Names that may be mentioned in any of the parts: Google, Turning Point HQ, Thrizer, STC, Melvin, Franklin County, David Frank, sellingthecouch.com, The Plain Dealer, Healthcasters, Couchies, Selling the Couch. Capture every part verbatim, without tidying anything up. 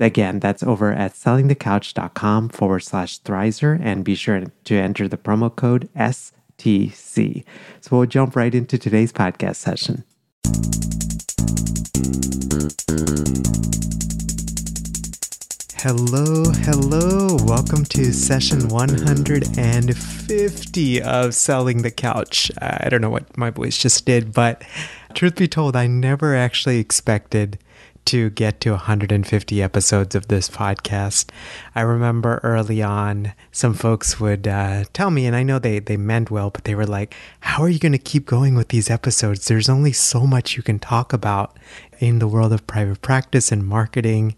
Again, that's over at selling the couch dot com forward slash Thrizer, and be sure to enter the promo code S T C. So we'll jump right into today's podcast session. Hello, hello. Welcome to session one hundred fifty of Selling the Couch. I don't know what my voice just did, but truth be told, I never actually expected to get to one hundred fifty episodes of this podcast. I remember early on, some folks would uh, tell me, and I know they, they meant well, but they were like, how are you going to keep going with these episodes? There's only so much you can talk about in the world of private practice and marketing.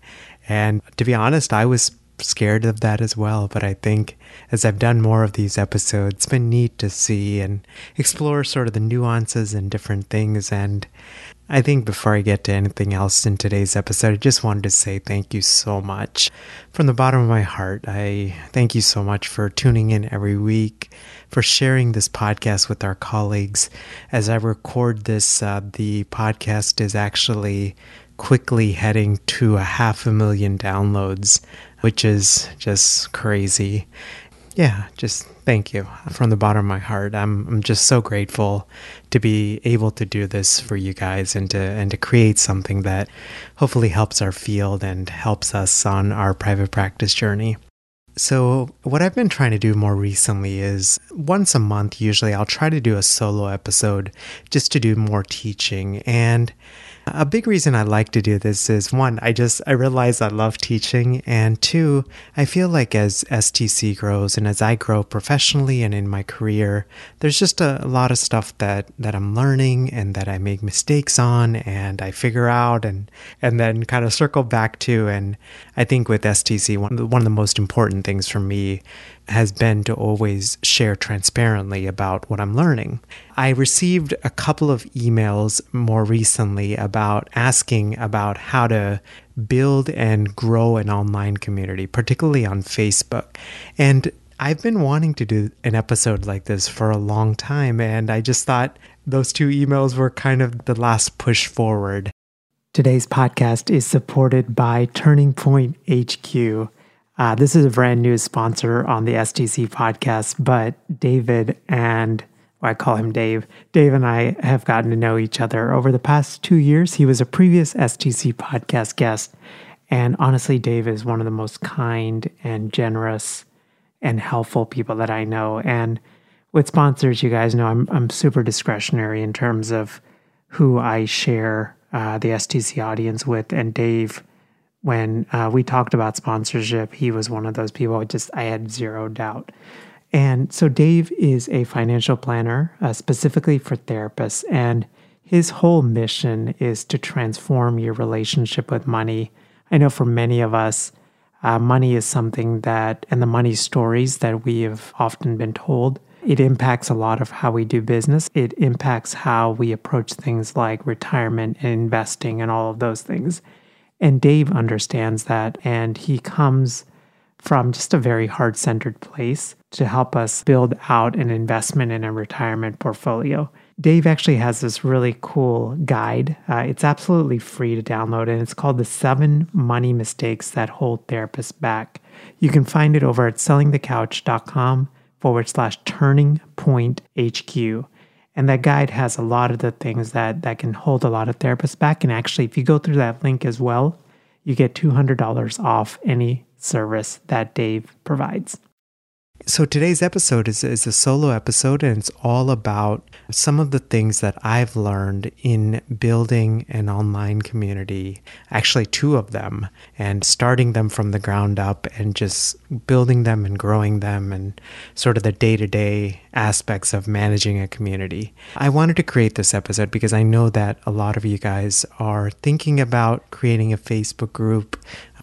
And to be honest, I was scared of that as well. But I think as I've done more of these episodes, it's been neat to see and explore sort of the nuances and different things. And I think before I get to anything else in today's episode, I just wanted to say thank you so much. From the bottom of my heart, I thank you so much for tuning in every week, for sharing this podcast with our colleagues. As I record this, uh, the podcast is actually quickly heading to a half a million downloads, which is just crazy. Yeah, just thank you from the bottom of my heart. I'm I'm just so grateful to be able to do this for you guys and to and to create something that hopefully helps our field and helps us on our private practice journey. So what I've been trying to do more recently is once a month, usually I'll try to do a solo episode just to do more teaching. And a big reason I like to do this is one, I just, I realize I love teaching. And two, I feel like as S T C grows and as I grow professionally and in my career, there's just a, a lot of stuff that, that I'm learning and that I make mistakes on and I figure out and, and then kind of circle back to. And I think with S T C, one of the, one of the most important things for me has been to always share transparently about what I'm learning. I received a couple of emails more recently about asking about how to build and grow an online community, particularly on Facebook. And I've been wanting to do an episode like this for a long time, and I just thought those two emails were kind of the last push forward. Today's podcast is supported by Turning Point H Q. Uh, this is a brand new sponsor on the S T C podcast, but David and, well, I call him Dave, Dave and I have gotten to know each other over the past two years. He was a previous S T C podcast guest, and honestly, Dave is one of the most kind and generous and helpful people that I know. And with sponsors, you guys know I'm I'm super discretionary in terms of who I share uh, the S T C audience with, and Dave, when uh, we talked about sponsorship, he was one of those people. Just I had zero doubt. And so Dave is a financial planner, uh, specifically for therapists, and his whole mission is to transform your relationship with money. I know for many of us, uh, money is something that, and the money stories that we have often been told, it impacts a lot of how we do business. It impacts how we approach things like retirement and investing and all of those things. And Dave understands that, and he comes from just a very heart-centered place to help us build out an investment in a retirement portfolio. Dave actually has this really cool guide. Uh, it's absolutely free to download, and it's called The Seven Money Mistakes That Hold Therapists Back. You can find it over at selling the couch dot com forward slash turning point H Q. And that guide has a lot of the things that, that can hold a lot of therapists back. And actually, if you go through that link as well, you get two hundred dollars off any service that Dave provides. So today's episode is, is a solo episode, and it's all about some of the things that I've learned in building an online community, actually two of them, and starting them from the ground up and just building them and growing them and sort of the day-to-day aspects of managing a community. I wanted to create this episode because I know that a lot of you guys are thinking about creating a Facebook group,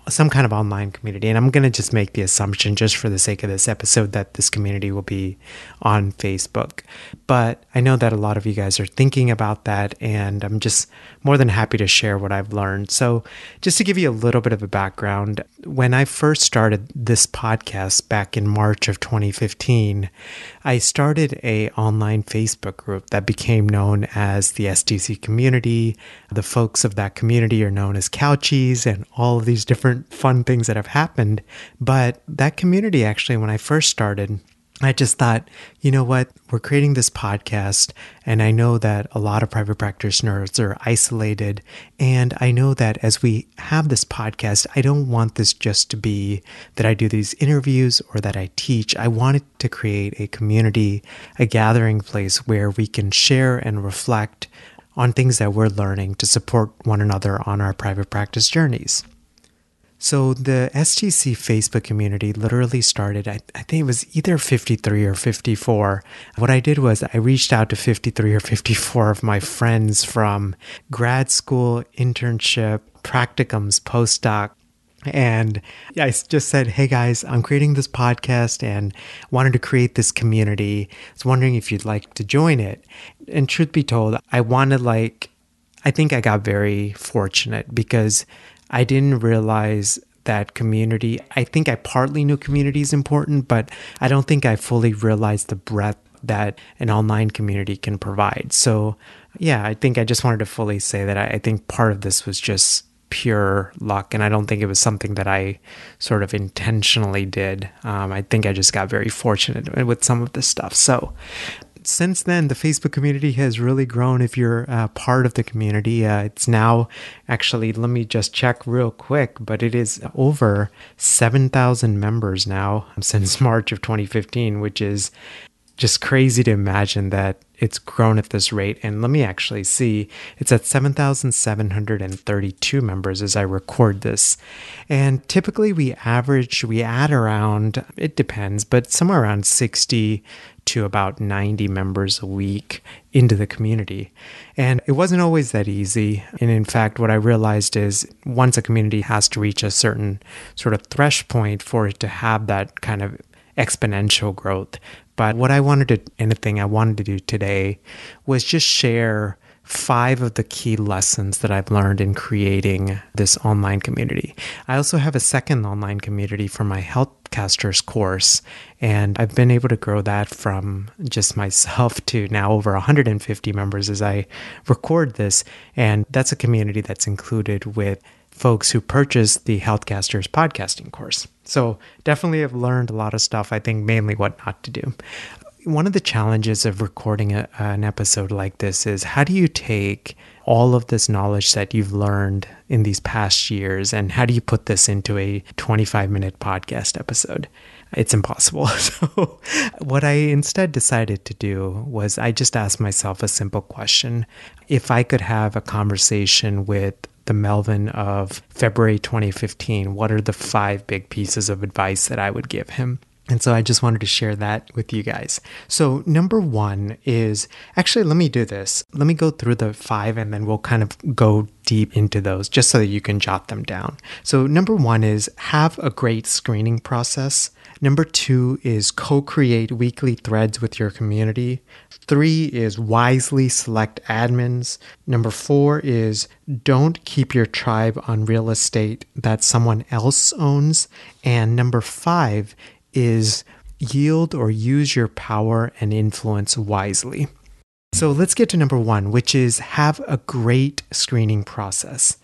some kind of online community. And I'm going to just make the assumption, just for the sake of this episode, that this community will be on Facebook. But I know that a lot of you guys are thinking about that, and I'm just more than happy to share what I've learned. So just to give you a little bit of a background, when I first started this podcast back in March of twenty fifteen, I started a online Facebook group that became known as the S T C community. The folks of that community are known as Couchies, and all of these different fun things that have happened. But that community, actually, when I first started, I just thought, you know what, we're creating this podcast, and I know that a lot of private practitioners are isolated, and I know that as we have this podcast, I don't want this just to be that I do these interviews or that I teach. I wanted to create a community, a gathering place where we can share and reflect on things that we're learning to support one another on our private practice journeys. So the S T C Facebook community literally started, I, I think it was either fifty-three or fifty-four. What I did was I reached out to fifty-three or fifty-four of my friends from grad school, internship, practicums, postdoc. And I just said, hey guys, I'm creating this podcast and wanted to create this community. I was wondering if you'd like to join it. And truth be told, I wanted like, I think I got very fortunate because I didn't realize that community. I think I partly knew community is important, but I don't think I fully realized the breadth that an online community can provide. So yeah, I think I just wanted to fully say that I think part of this was just pure luck, and I don't think it was something that I sort of intentionally did. Um, I think I just got very fortunate with some of this stuff. So since then, the Facebook community has really grown. If you're uh, part of the community, uh, it's now actually, let me just check real quick, but it is over seven thousand members now since March of twenty fifteen, which is just crazy to imagine that it's grown at this rate. And let me actually see, it's at seven thousand seven hundred thirty-two members as I record this. And typically we average, we add around, it depends, but somewhere around sixty to about ninety members a week into the community. And it wasn't always that easy. And in fact, what I realized is once a community has to reach a certain sort of threshold point for it to have that kind of exponential growth. But what I wanted to, and the thing I wanted to do today was just share five of the key lessons that I've learned in creating this online community. I also have a second online community for my Healthcasters course, and I've been able to grow that from just myself to now over one hundred fifty members as I record this. And that's a community that's included with folks who purchased the Healthcasters podcasting course. So definitely have learned a lot of stuff, I think mainly what not to do. One of the challenges of recording a, an episode like this is how do you take all of this knowledge that you've learned in these past years and how do you put this into a twenty-five minute podcast episode? It's impossible. So what I instead decided to do was I just asked myself a simple question. If I could have a conversation with the Melvin of February twenty fifteen, what are the five big pieces of advice that I would give him? And so I just wanted to share that with you guys. So number one is, actually, let me do this. Let me go through the five and then we'll kind of go deep into those just so that you can jot them down. So number one is have a great screening process. Number two is co-create weekly threads with your community. Three is wisely select admins. Number four is don't keep your tribe on real estate that someone else owns. And number five is yield or use your power and influence wisely. So let's get to number one, which is have a great screening process.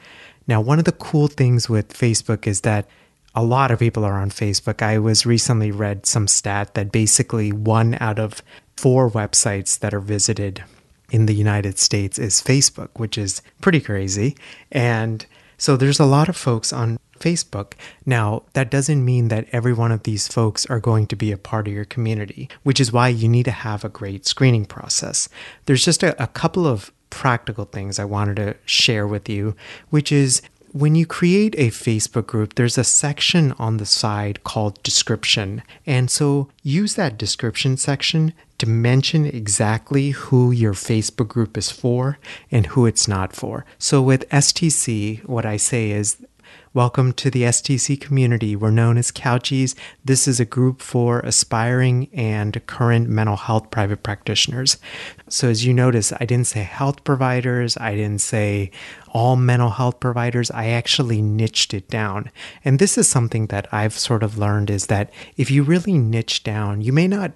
Now, one of the cool things with Facebook is that a lot of people are on Facebook. I was recently read some stat that basically one out of four websites that are visited in the United States is Facebook, which is pretty crazy. And so there's a lot of folks on Facebook. Now, that doesn't mean that every one of these folks are going to be a part of your community, which is why you need to have a great screening process. There's just a, a couple of practical things I wanted to share with you, which is when you create a Facebook group, there's a section on the side called description. And so use that description section to mention exactly who your Facebook group is for and who it's not for. So with S T C, what I say is, welcome to the S T C community. We're known as Couchies. This is a group for aspiring and current mental health private practitioners. So as you notice, I didn't say health providers. I didn't say all mental health providers. I actually niched it down. And this is something that I've sort of learned is that if you really niche down, you may not,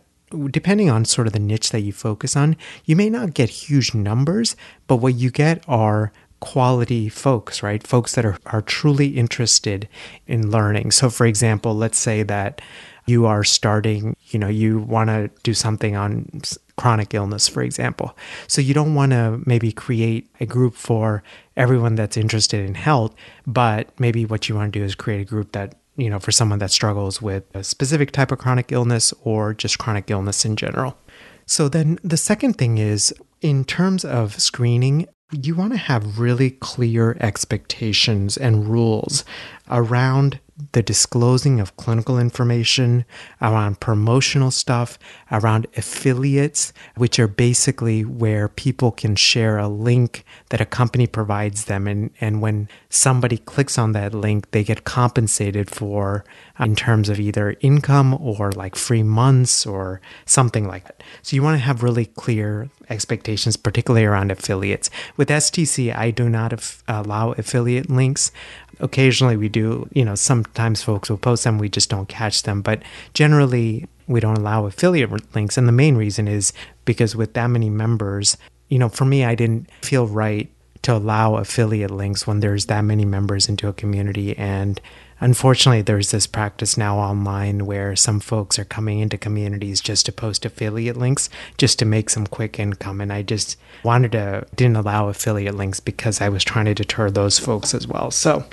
depending on sort of the niche that you focus on, you may not get huge numbers, but what you get are quality folks, right? Folks that are, are truly interested in learning. So for example, let's say that you are starting, you know, you want to do something on chronic illness, for example. So you don't want to maybe create a group for everyone that's interested in health, but maybe what you want to do is create a group that, you know, for someone that struggles with a specific type of chronic illness or just chronic illness in general. So then the second thing is, in terms of screening, you want to have really clear expectations and rules around the disclosing of clinical information, around promotional stuff, around affiliates, which are basically where people can share a link that a company provides them. And, and when somebody clicks on that link, they get compensated for in terms of either income or like free months or something like that. So you want to have really clear expectations, particularly around affiliates. With S T C, I do not af- allow affiliate links. Occasionally we do, you know, sometimes folks will post them, we just don't catch them. But generally, we don't allow affiliate links. And the main reason is because with that many members, you know, for me, I didn't feel right to allow affiliate links when there's that many members into a community. And unfortunately, there's this practice now online where some folks are coming into communities just to post affiliate links, just to make some quick income. And I just wanted to, didn't allow affiliate links because I was trying to deter those folks as well. So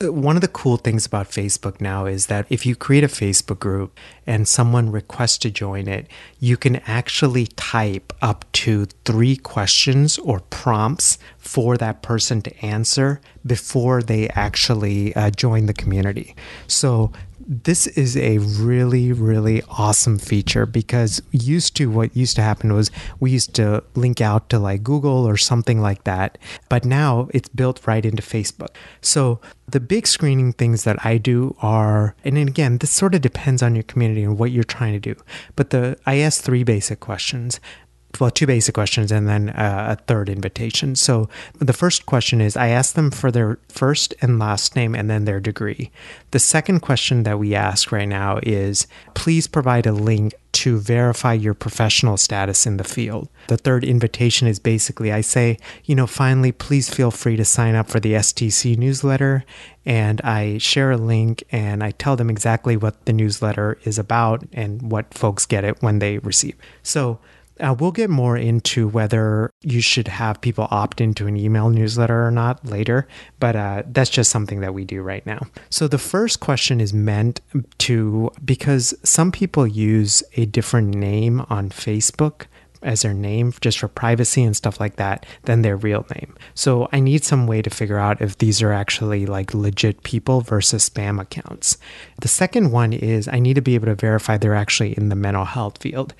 one of the cool things about Facebook now is that if you create a Facebook group and someone requests to join it, you can actually type up to three questions or prompts for that person to answer before they actually uh, join the community. So this is a really, really awesome feature because used to what used to happen was we used to link out to like Google or something like that, but now it's built right into Facebook. So the big screening things that I do are, and again, this sort of depends on your community and what you're trying to do, but the I ask three basic questions. Well, two basic questions and then uh, a third invitation. So the first question is I ask them for their first and last name and then their degree. The second question that we ask right now is please provide a link to verify your professional status in the field. The third invitation is basically I say, you know, finally, please feel free to sign up for the S T C newsletter. And I share a link and I tell them exactly what the newsletter is about and what folks get it when they receive. So Uh, we'll get more into whether you should have people opt into an email newsletter or not later, but uh, that's just something that we do right now. So the first question is meant to, because some people use a different name on Facebook as their name just for privacy and stuff like that than their real name. So I need some way to figure out if these are actually like legit people versus spam accounts. The second one is I need to be able to verify they're actually in the mental health field.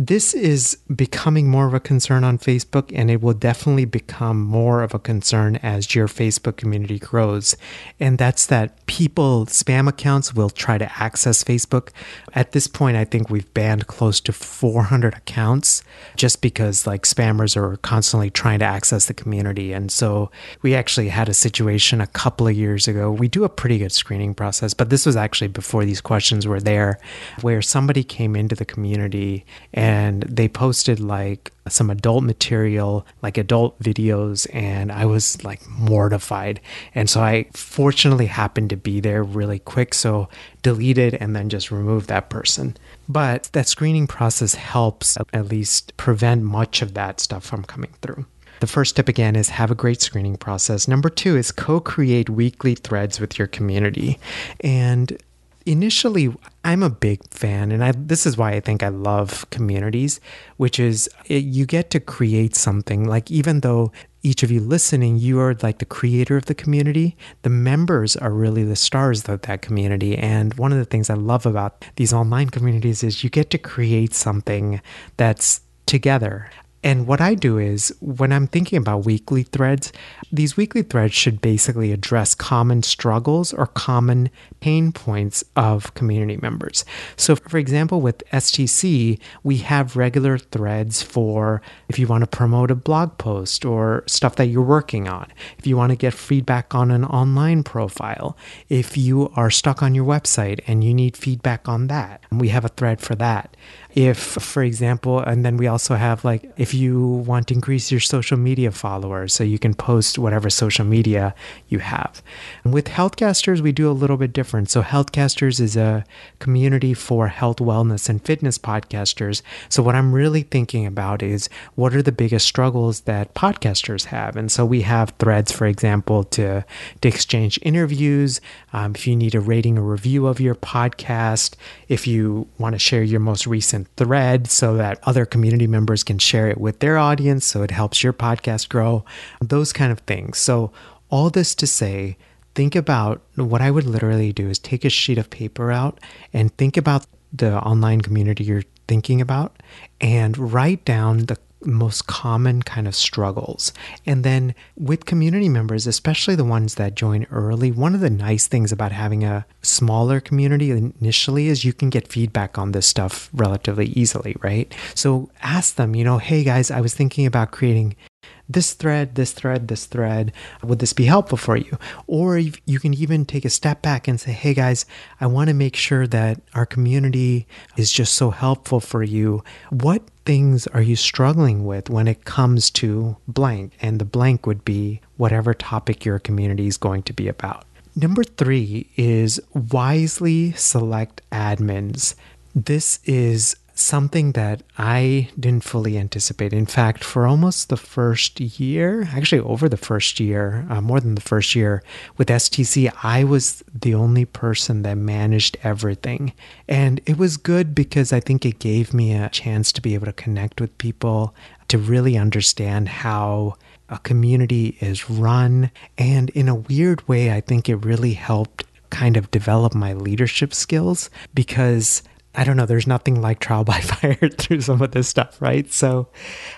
This is becoming more of a concern on Facebook, and it will definitely become more of a concern as your Facebook community grows. And that's that people, spam accounts will try to access Facebook. At this point, I think we've banned close to four hundred accounts just because like spammers are constantly trying to access the community. And so we actually had a situation a couple of years ago. We do a pretty good screening process, but this was actually before these questions were there, where somebody came into the community and they posted like some adult material, like adult videos, and I was like mortified. And so I fortunately happened to be there really quick, so deleted and then just removed that person. But that screening process helps at least prevent much of that stuff from coming through. The first tip again is have a great screening process. Number two is co-create weekly threads with your community. And initially, I'm a big fan, and I, this is why I think I love communities, which is it, you get to create something. Like even though each of you listening, you are like the creator of the community, the members are really the stars of that community. And one of the things I love about these online communities is you get to create something that's together. And what I do is when I'm thinking about weekly threads, these weekly threads should basically address common struggles or common pain points of community members. So for example, with S T C, we have regular threads for if you want to promote a blog post or stuff that you're working on, if you want to get feedback on an online profile, if you are stuck on your website and you need feedback on that, we have a thread for that. If, for example, and then we also have like, if you want to increase your social media followers, so you can post whatever social media you have. And with Healthcasters, we do a little bit different. So Healthcasters is a community for health, wellness, and fitness podcasters. So what I'm really thinking about is what are the biggest struggles that podcasters have? And so we have threads, for example, to, to exchange interviews. Um, if you need a rating or review of your podcast, if you want to share your most recent thread so that other community members can share it with their audience so it helps your podcast grow, those kind of things. So all this to say, think about what I would literally do is take a sheet of paper out and think about the online community you're thinking about and write down the most common kind of struggles. And then with community members, especially the ones that join early, one of the nice things about having a smaller community initially is you can get feedback on this stuff relatively easily, right? So ask them, you know, hey guys, I was thinking about creating this thread, this thread, this thread, would this be helpful for you? Or you can even take a step back and say, hey guys, I want to make sure that our community is just so helpful for you. What things are you struggling with when it comes to blank? And the blank would be whatever topic your community is going to be about. Number three is wisely select admins. This is something that I didn't fully anticipate. In fact, for almost the first year, actually over the first year, uh, more than the first year with S T C, I was the only person that managed everything. And it was good because I think it gave me a chance to be able to connect with people, to really understand how a community is run. And in a weird way, I think it really helped kind of develop my leadership skills because I don't know, there's nothing like trial by fire through some of this stuff, right? So,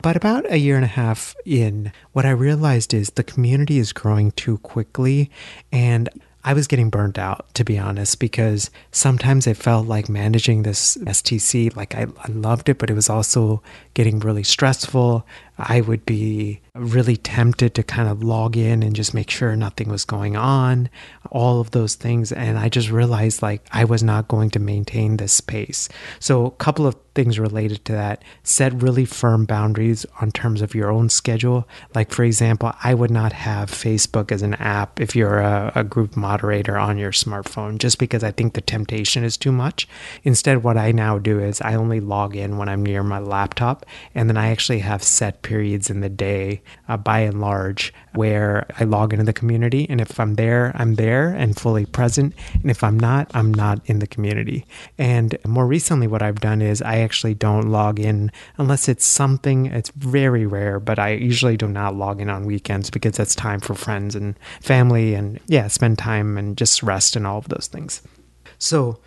but about a year and a half in, what I realized is the community is growing too quickly. And I was getting burnt out, to be honest, because sometimes it felt like managing this S T C, like I, I loved it, but it was also getting really stressful. I would be really tempted to kind of log in and just make sure nothing was going on, all of those things. And I just realized like I was not going to maintain this space. So a couple of things related to that, set really firm boundaries on terms of your own schedule. Like for example, I would not have Facebook as an app if you're a, a group moderator on your smartphone, just because I think the temptation is too much. Instead, what I now do is I only log in when I'm near my laptop. And then I actually have set periods in the day, uh, by and large, where I log into the community. And if I'm there, I'm there and fully present. And if I'm not, I'm not in the community. And more recently, what I've done is I actually don't log in unless it's something, it's very rare, but I usually do not log in on weekends because that's time for friends and family and yeah, spend time and just rest and all of those things. So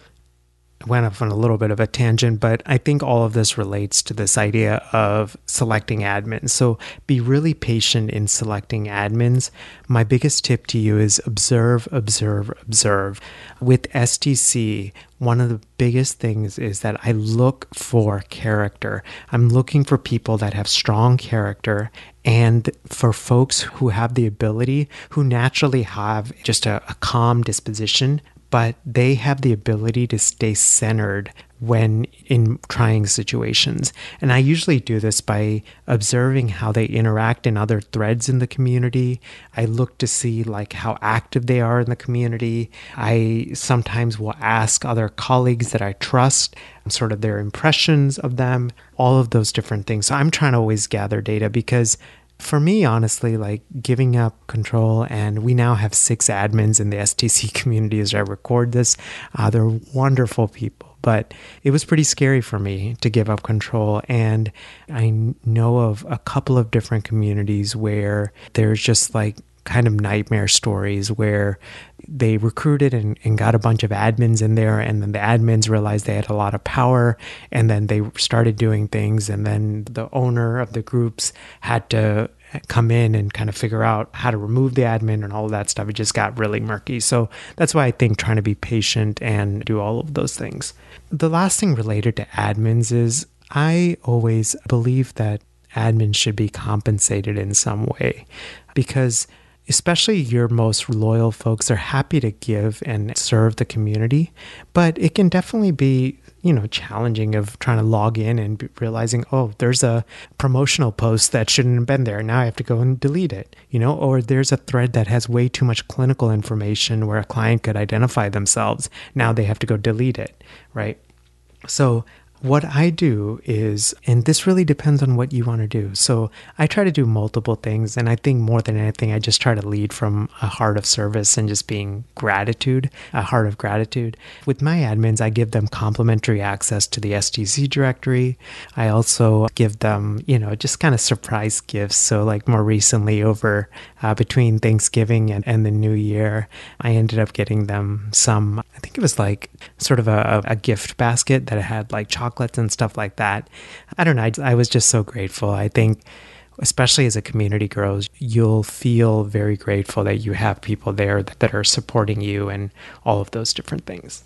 went off on a little bit of a tangent, but I think all of this relates to this idea of selecting admins. So be really patient in selecting admins. My biggest tip to you is observe, observe, observe. With S T C, one of the biggest things is that I look for character. I'm looking for people that have strong character and for folks who have the ability, who naturally have just a, a calm disposition, but they have the ability to stay centered when in trying situations. And I usually do this by observing how they interact in other threads in the community. I look to see like how active they are in the community. I sometimes will ask other colleagues that I trust sort of their impressions of them, all of those different things. So I'm trying to always gather data because for me, honestly, like giving up control. And we now have six admins in the S T C community as I record this. Uh, they're wonderful people, but it was pretty scary for me to give up control. And I know of a couple of different communities where there's just like kind of nightmare stories where they recruited and, and got a bunch of admins in there, and then the admins realized they had a lot of power, and then they started doing things, and then the owner of the groups had to come in and kind of figure out how to remove the admin and all of that stuff. It just got really murky. So that's why I think trying to be patient and do all of those things. The last thing related to admins is I always believe that admins should be compensated in some way, because especially your most loyal folks are happy to give and serve the community, but it can definitely be, you know, challenging of trying to log in and realizing, oh, there's a promotional post that shouldn't have been there. Now I have to go and delete it, you know, or there's a thread that has way too much clinical information where a client could identify themselves. Now they have to go delete it, right? So what I do is, and this really depends on what you want to do. So I try to do multiple things. And I think more than anything, I just try to lead from a heart of service and just being gratitude, a heart of gratitude. With my admins, I give them complimentary access to the S T C directory. I also give them, you know, just kind of surprise gifts. So like more recently over uh, between Thanksgiving and, and the new year, I ended up getting them some, I think it was like sort of a, a gift basket that had like chocolate and stuff like that. I don't know. I, I was just so grateful. I think, especially as a community grows, you'll feel very grateful that you have people there that, that are supporting you and all of those different things.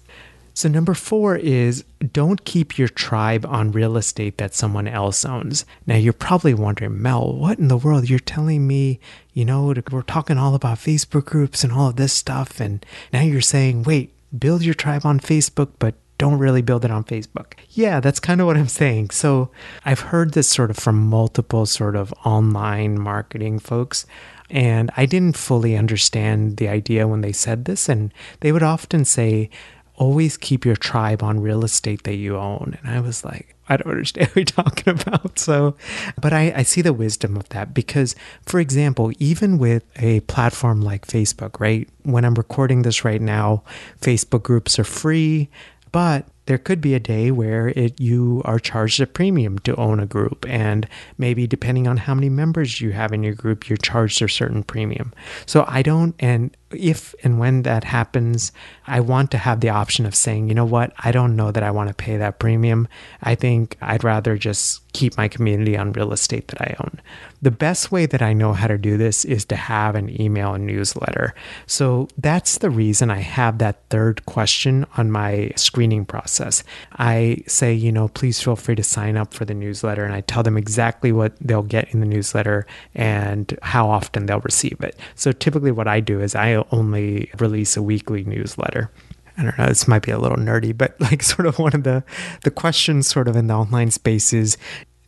So number four is don't keep your tribe on real estate that someone else owns. Now, you're probably wondering, Mel, what in the world? You're telling me, you know, we're talking all about Facebook groups and all of this stuff. And now you're saying, wait, build your tribe on Facebook, but don't really build it on Facebook. Yeah, that's kind of what I'm saying. So I've heard this sort of from multiple sort of online marketing folks, and I didn't fully understand the idea when they said this. And they would often say, always keep your tribe on real estate that you own. And I was like, I don't understand what you're talking about. So, but I, I see the wisdom of that because, for example, even with a platform like Facebook, right? When I'm recording this right now, Facebook groups are free. But there could be a day where it, you are charged a premium to own a group. And maybe depending on how many members you have in your group, you're charged a certain premium. So I don't, and if and when that happens, I want to have the option of saying, you know what, I don't know that I want to pay that premium. I think I'd rather just keep my community on real estate that I own. The best way that I know how to do this is to have an email and newsletter. So that's the reason I have that third question on my screening process. I say, you know, please feel free to sign up for the newsletter. And I tell them exactly what they'll get in the newsletter and how often they'll receive it. So typically what I do is I only release a weekly newsletter. I don't know, this might be a little nerdy, but like sort of one of the, the questions sort of in the online space is,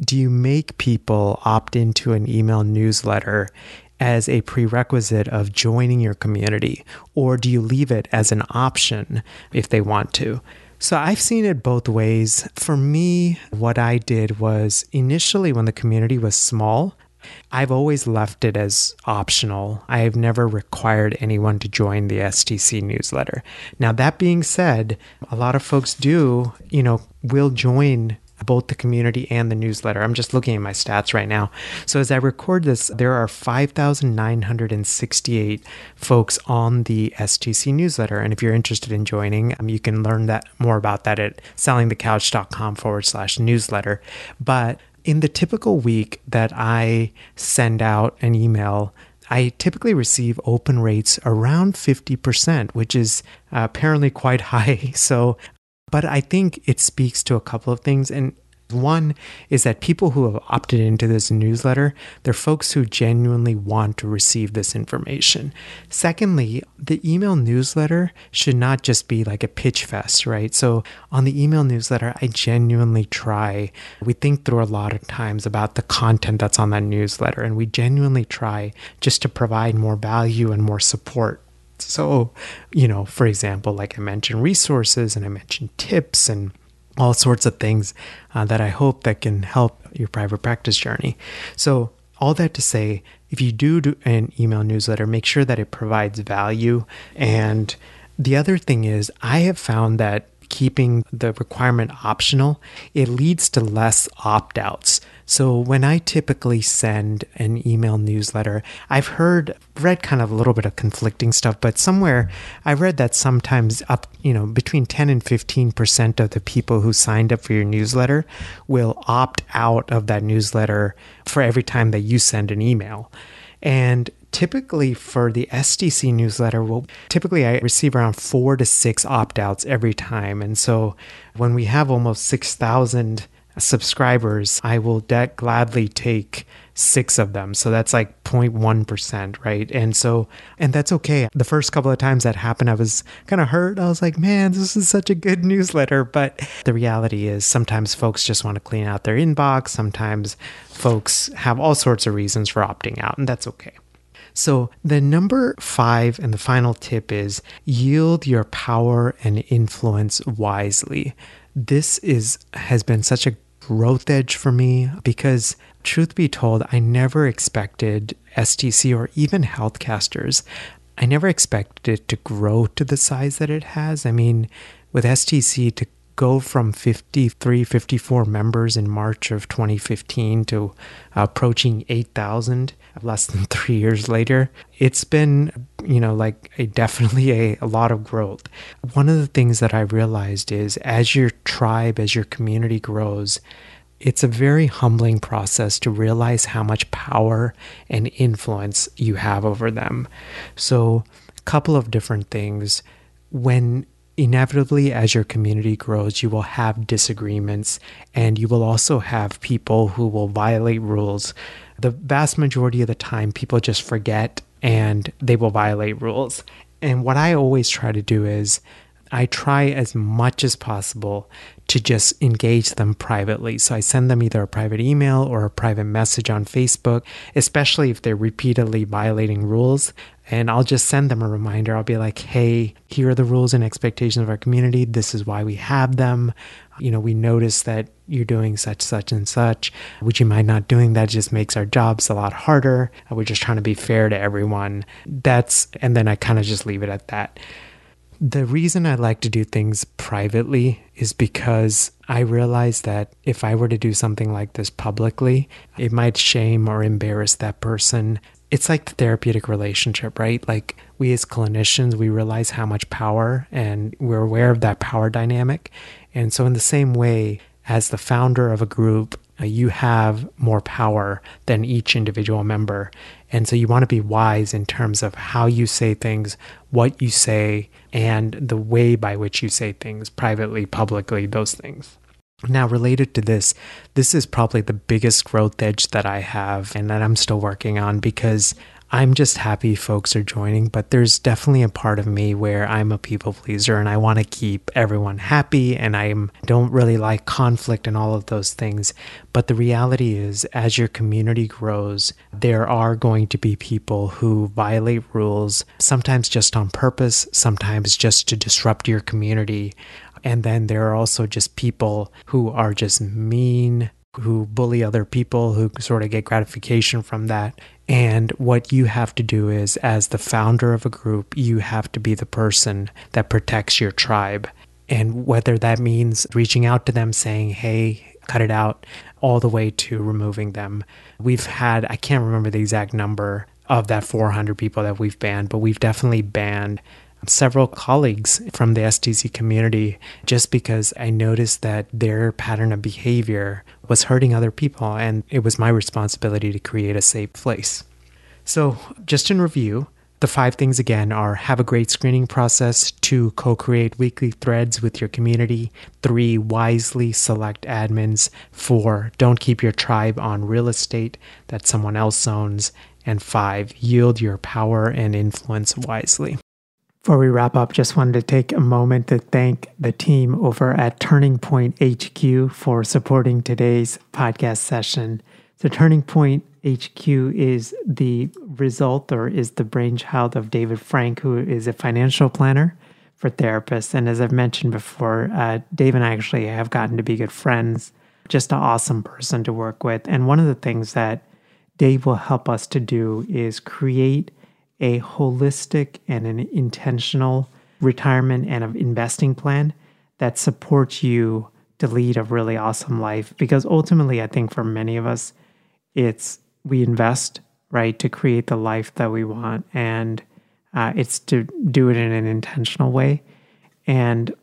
do you make people opt into an email newsletter as a prerequisite of joining your community, or do you leave it as an option if they want to? So I've seen it both ways. For me, what I did was initially when the community was small, I've always left it as optional. I have never required anyone to join the S T C newsletter. Now, that being said, a lot of folks do, you know, will join both the community and the newsletter. I'm just looking at my stats right now. So as I record this, there are five thousand nine hundred sixty-eight folks on the S T C newsletter. And if you're interested in joining, um, you can learn that more about that at sellingthecouch.com forward slash newsletter. But in the typical week that I send out an email, I typically receive open rates around fifty percent, which is uh, apparently quite high. So But I think it speaks to a couple of things. And one is that people who have opted into this newsletter, they're folks who genuinely want to receive this information. Secondly, the email newsletter should not just be like a pitch fest, right? So on the email newsletter, I genuinely try. We think through a lot of times about the content that's on that newsletter, and we genuinely try just to provide more value and more support. So, you know, for example, like I mentioned resources and I mentioned tips and all sorts of things uh, that I hope that can help your private practice journey. So All that to say, if you do, do an email newsletter, make sure that it provides value. And the other thing is, I have found that keeping the requirement optional, it leads to less opt-outs. So when I typically send an email newsletter, I've heard, read kind of a little bit of conflicting stuff, but somewhere I read that sometimes up, you know, between ten and fifteen percent of the people who signed up for your newsletter will opt out of that newsletter for every time that you send an email. And typically for the S T C newsletter, well, typically I receive around four to six opt-outs every time. And so when we have almost six thousand subscribers, I will de- gladly take six of them. So that's like zero point one percent, right? And so, and that's okay. The first couple of times that happened, I was kind of hurt. I was like, man, this is such a good newsletter. But the reality is sometimes folks just want to clean out their inbox. Sometimes folks have all sorts of reasons for opting out, and that's okay. So the number five and the final tip is yield your power and influence wisely. This is has been such a growth edge for me because, truth be told, I never expected S T C or even Healthcasters, I never expected it to grow to the size that it has. I mean, with S T C to go from fifty-three, fifty-four members in March of twenty fifteen to approaching eight thousand less than three years later, it's been, you know, like a, definitely a, a lot of growth. One of the things that I realized is as your tribe, as your community grows, it's a very humbling process to realize how much power and influence you have over them. So a couple of different things. When inevitably, as your community grows, you will have disagreements, and you will also have people who will violate rules. The vast majority of the time, people just forget and they will violate rules. And what I always try to do is I try as much as possible to just engage them privately. So I send them either a private email or a private message on Facebook, especially if they're repeatedly violating rules. And I'll just send them a reminder. I'll be like, hey, here are the rules and expectations of our community. This is why we have them. You know, we notice that you're doing such, such, and such. Would you mind not doing that? It just makes our jobs a lot harder. We're just trying to be fair to everyone. That's, and then I kind of just leave it at that. The reason I like to do things privately is because I realize that if I were to do something like this publicly, it might shame or embarrass that person. It's like the therapeutic relationship, right? Like we as clinicians, we realize how much power and we're aware of that power dynamic. And so in the same way, as the founder of a group, you have more power than each individual member. And so you want to be wise in terms of how you say things, what you say, and the way by which you say things privately, publicly, those things. Now, related to this, this is probably the biggest growth edge that I have and that I'm still working on because I'm just happy folks are joining, but there's definitely a part of me where I'm a people pleaser and I want to keep everyone happy and I don't really like conflict and all of those things. But the reality is, as your community grows, there are going to be people who violate rules, sometimes just on purpose, sometimes just to disrupt your community. And then there are also just people who are just mean, who bully other people, who sort of get gratification from that. And what you have to do is, as the founder of a group, you have to be the person that protects your tribe. And whether that means reaching out to them saying, hey, cut it out, all the way to removing them. We've had, I can't remember the exact number of that four hundred people that we've banned, but we've definitely banned several colleagues from the S T C community just because I noticed that their pattern of behavior was hurting other people, and it was my responsibility to create a safe place. So just in review, the five things again are: have a great screening process, two, co-create weekly threads with your community, three, wisely select admins, four, don't keep your tribe on real estate that someone else owns, and five, yield your power and influence wisely. Before we wrap up, just wanted to take a moment to thank the team over at Turning Point H Q for supporting today's podcast session. So Turning Point H Q is the result or is the brainchild of David Frank, who is a financial planner for therapists. And as I've mentioned before, uh, Dave and I actually have gotten to be good friends, just an awesome person to work with. And one of the things that Dave will help us to do is create a holistic and an intentional retirement and an investing plan that supports you to lead a really awesome life. Because ultimately, I think for many of us, it's we invest, right, to create the life that we want. And uh, it's to do it in an intentional way. And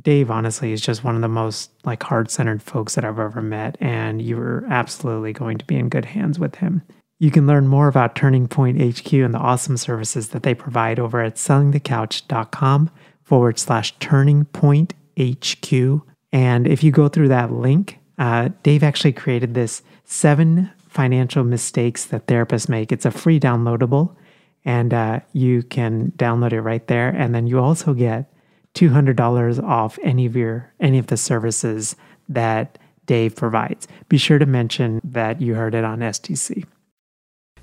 Dave, honestly, is just one of the most like heart-centered folks that I've ever met, and you're absolutely going to be in good hands with him. You can learn more about Turning Point H Q and the awesome services that they provide over at sellingthecouch.com forward slash Turning Point H Q. And if you go through that link, uh, Dave actually created this seven financial mistakes that therapists make. It's a free downloadable, and uh, you can download it right there. And then you also get two hundred dollars off any of your any of the services that Dave provides. Be sure to mention that you heard it on S T C.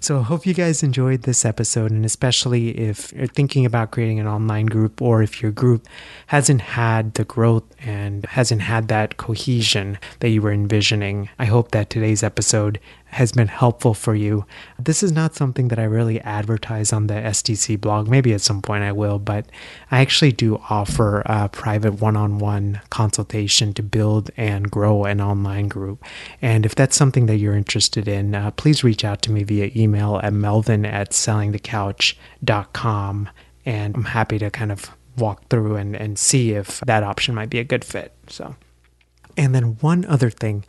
So I hope you guys enjoyed this episode, and especially if you're thinking about creating an online group, or if your group hasn't had the growth and hasn't had that cohesion that you were envisioning. I hope that today's episode has been helpful for you. This is not something that I really advertise on the S T C blog. Maybe at some point I will, but I actually do offer a private one-on-one consultation to build and grow an online group. And if that's something that you're interested in, uh, please reach out to me via email at melvin at sellingthecouch.com. And I'm happy to kind of walk through and, and see if that option might be a good fit. So, and then one other thing,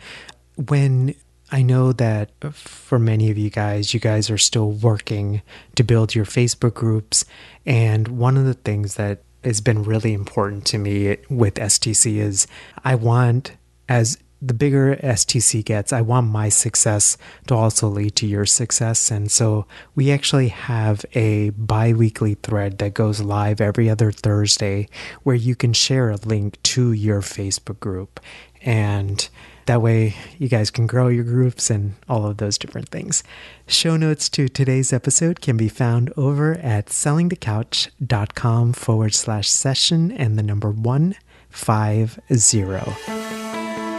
when I know that for many of you guys, you guys are still working to build your Facebook groups. And one of the things that has been really important to me with S T C is I want, as the bigger S T C gets, I want my success to also lead to your success. And so we actually have a bi-weekly thread that goes live every other Thursday where you can share a link to your Facebook group. And that way you guys can grow your groups and all of those different things. Show notes to today's episode can be found over at sellingthecouch.com forward slash session and the number one five zero.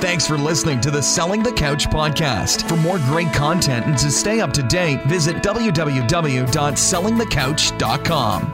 Thanks for listening to the Selling the Couch podcast. For more great content and to stay up to date, visit w w w dot selling the couch dot com.